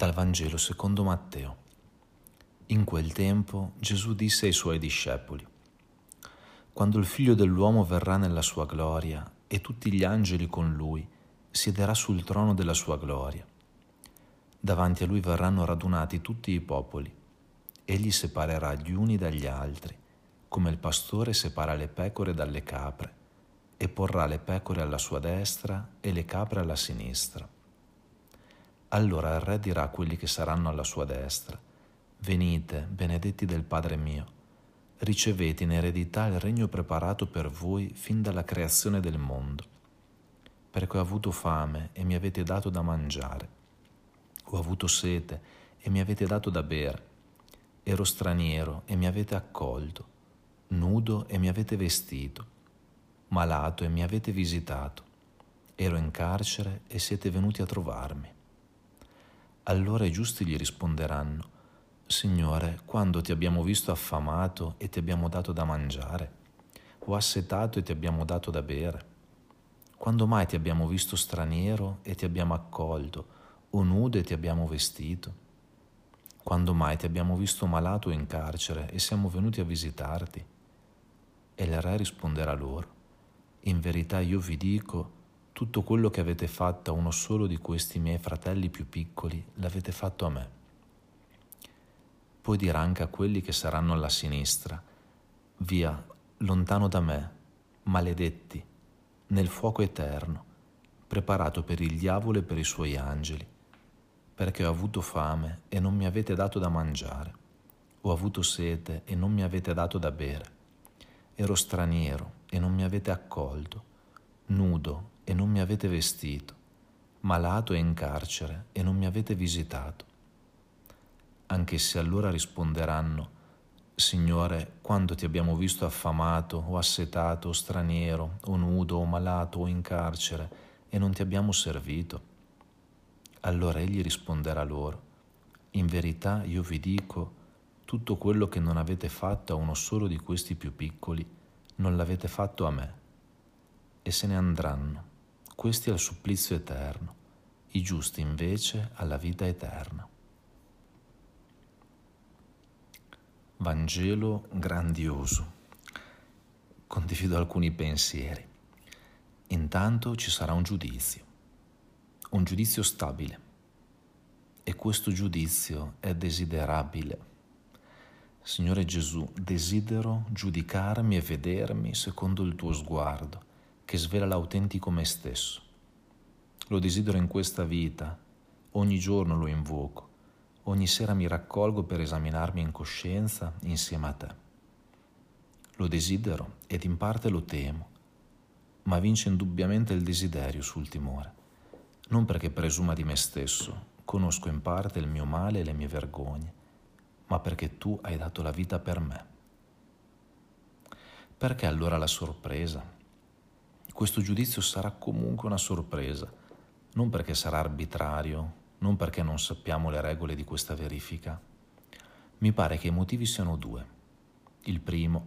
Dal Vangelo secondo Matteo. In quel tempo Gesù disse ai suoi discepoli: «Quando il Figlio dell'uomo verrà nella sua gloria e tutti gli angeli con lui, siederà sul trono della sua gloria. Davanti a lui verranno radunati tutti i popoli. Egli separerà gli uni dagli altri, come il pastore separa le pecore dalle capre, e porrà le pecore alla sua destra e le capre alla sinistra. Allora il Re dirà a quelli che saranno alla sua destra: venite, benedetti del Padre mio, ricevete in eredità il regno preparato per voi fin dalla creazione del mondo. Perché ho avuto fame e mi avete dato da mangiare, ho avuto sete e mi avete dato da bere, ero straniero e mi avete accolto, nudo e mi avete vestito, malato e mi avete visitato, ero in carcere e siete venuti a trovarmi». Allora i giusti gli risponderanno: «Signore, quando ti abbiamo visto affamato e ti abbiamo dato da mangiare, o assetato e ti abbiamo dato da bere? Quando mai ti abbiamo visto straniero e ti abbiamo accolto, o nudo e ti abbiamo vestito? Quando mai ti abbiamo visto malato in carcere e siamo venuti a visitarti?» E il Re risponderà loro: «In verità io vi dico, tutto quello che avete fatto a uno solo di questi miei fratelli più piccoli, l'avete fatto a me». Poi dirà anche a quelli che saranno alla sinistra: «Via, lontano da me, maledetti, nel fuoco eterno, preparato per il diavolo e per i suoi angeli. Perché ho avuto fame e non mi avete dato da mangiare, ho avuto sete e non mi avete dato da bere, ero straniero e non mi avete accolto, nudo e non mi avete vestito, malato e in carcere e non mi avete visitato». Anch'essi allora risponderanno: «Signore, quando ti abbiamo visto affamato o assetato o straniero o nudo o malato o in carcere e non ti abbiamo servito?» Allora egli risponderà loro: «In verità io vi dico, tutto quello che non avete fatto a uno solo di questi più piccoli, non l'avete fatto a me». E se ne andranno, questi al supplizio eterno, i giusti invece alla vita eterna. Vangelo grandioso. Condivido alcuni pensieri. Intanto ci sarà un giudizio stabile, e questo giudizio è desiderabile. Signore Gesù, desidero giudicarmi e vedermi secondo il tuo sguardo, che svela l'autentico me stesso. Lo desidero in questa vita, ogni giorno lo invoco, ogni sera mi raccolgo per esaminarmi in coscienza insieme a te. Lo desidero ed in parte lo temo, ma vince indubbiamente il desiderio sul timore, non perché presuma di me stesso, conosco in parte il mio male e le mie vergogne, ma perché tu hai dato la vita per me. Perché allora la sorpresa? Questo giudizio sarà comunque una sorpresa, non perché sarà arbitrario, non perché non sappiamo le regole di questa verifica. Mi pare che i motivi siano due. Il primo: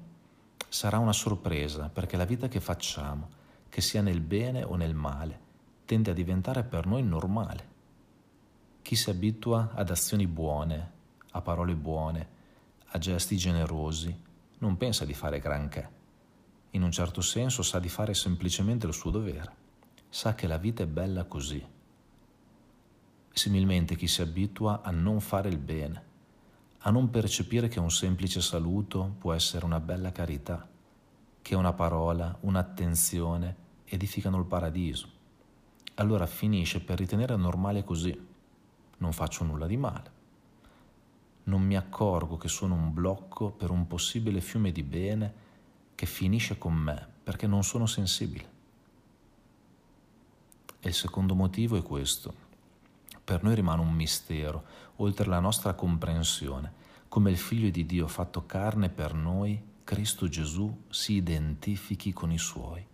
sarà una sorpresa perché la vita che facciamo, che sia nel bene o nel male, tende a diventare per noi normale. Chi si abitua ad azioni buone, a parole buone, a gesti generosi, non pensa di fare granché. In un certo senso sa di fare semplicemente il suo dovere, sa che la vita è bella così. Similmente chi si abitua a non fare il bene, a non percepire che un semplice saluto può essere una bella carità, che una parola, un'attenzione edificano il paradiso, allora finisce per ritenere normale così: non faccio nulla di male, non mi accorgo che sono un blocco per un possibile fiume di bene che finisce con me perché non sono sensibile. E il secondo motivo è questo: per noi rimane un mistero, oltre la nostra comprensione, come il Figlio di Dio fatto carne per noi, Cristo Gesù, si identifichi con i Suoi.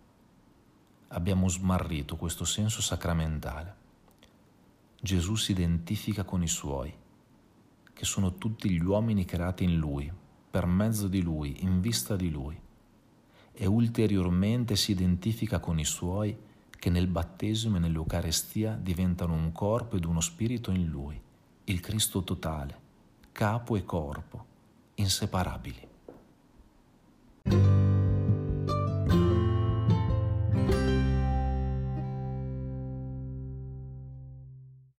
Abbiamo smarrito questo senso sacramentale. Gesù si identifica con i Suoi, che sono tutti gli uomini creati in Lui, per mezzo di Lui, in vista di Lui, e ulteriormente si identifica con i Suoi, che nel battesimo e nell'Eucarestia diventano un corpo ed uno spirito in Lui, il Cristo totale, capo e corpo, inseparabili.